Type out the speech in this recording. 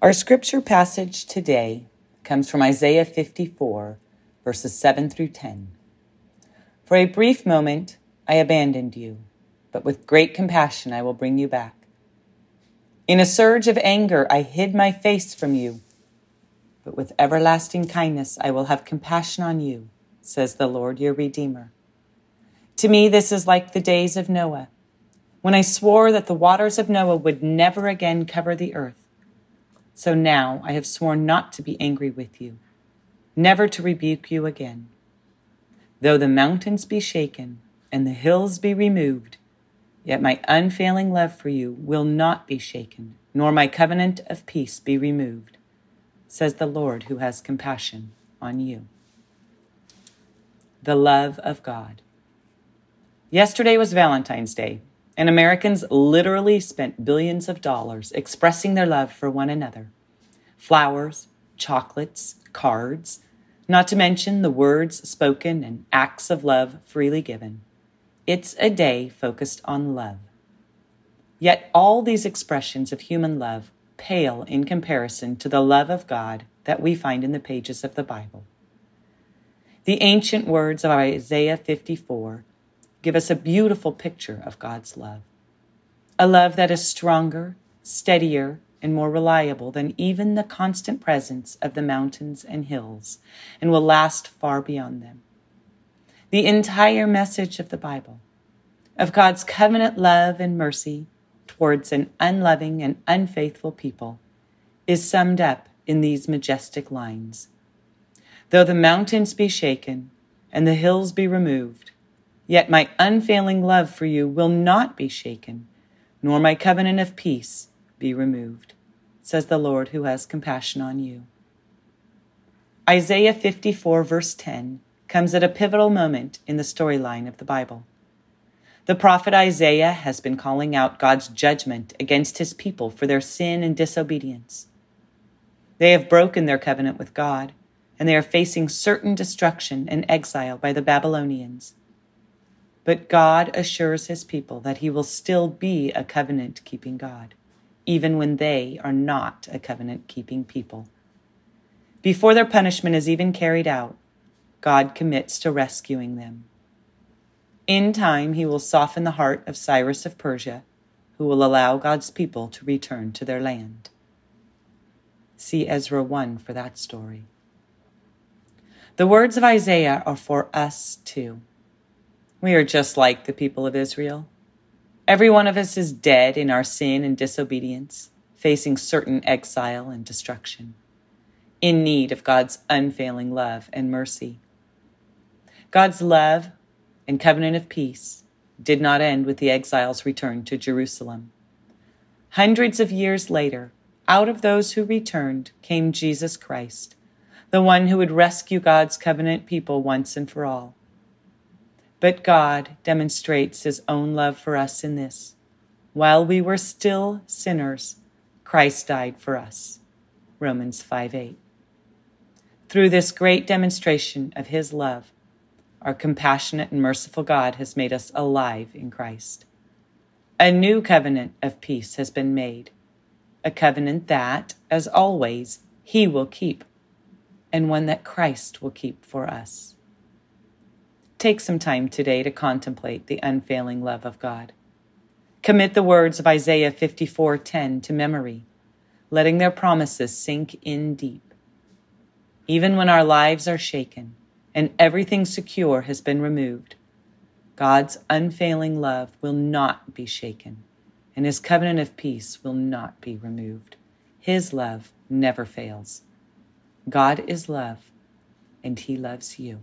Our scripture passage today comes from Isaiah 54, verses 7 through 10. For a brief moment I abandoned you, but with great compassion I will bring you back. In a surge of anger I hid my face from you, but with everlasting kindness I will have compassion on you, says the Lord your Redeemer. To me this is like the days of Noah, when I swore that the waters of Noah would never again cover the earth. So now I have sworn not to be angry with you, never to rebuke you again. Though the mountains be shaken and the hills be removed, yet my unfailing love for you will not be shaken, nor my covenant of peace be removed, says the Lord who has compassion on you. The love of God. Yesterday was Valentine's Day, and Americans literally spent billions of dollars expressing their love for one another. Flowers, chocolates, cards, not to mention the words spoken and acts of love freely given. It's a day focused on love. Yet all these expressions of human love pale in comparison to the love of God that we find in the pages of the Bible. The ancient words of Isaiah 54 give us a beautiful picture of God's love, a love that is stronger, steadier, and more reliable than even the constant presence of the mountains and hills, and will last far beyond them. The entire message of the Bible, of God's covenant love and mercy towards an unloving and unfaithful people, is summed up in these majestic lines. Though the mountains be shaken and the hills be removed, yet my unfailing love for you will not be shaken, nor my covenant of peace be removed, says the Lord who has compassion on you. Isaiah 54, verse 10, comes at a pivotal moment in the storyline of the Bible. The prophet Isaiah has been calling out God's judgment against his people for their sin and disobedience. They have broken their covenant with God, and they are facing certain destruction and exile by the Babylonians. But God assures his people that he will still be a covenant-keeping God, even when they are not a covenant-keeping people. Before their punishment is even carried out, God commits to rescuing them. In time, he will soften the heart of Cyrus of Persia, who will allow God's people to return to their land. See Ezra 1 for that story. The words of Isaiah are for us too. We are just like the people of Israel. Every one of us is dead in our sin and disobedience, facing certain exile and destruction, in need of God's unfailing love and mercy. God's love and covenant of peace did not end with the exiles' return to Jerusalem. Hundreds of years later, out of those who returned came Jesus Christ, the one who would rescue God's covenant people once and for all. But God demonstrates his own love for us in this: while we were still sinners, Christ died for us. Romans 5:8. Through this great demonstration of his love, our compassionate and merciful God has made us alive in Christ. A new covenant of peace has been made, a covenant that, as always, he will keep, and one that Christ will keep for us. Take some time today to contemplate the unfailing love of God. Commit the words of Isaiah 54:10 to memory, letting their promises sink in deep. Even when our lives are shaken and everything secure has been removed, God's unfailing love will not be shaken, and his covenant of peace will not be removed. His love never fails. God is love, and he loves you.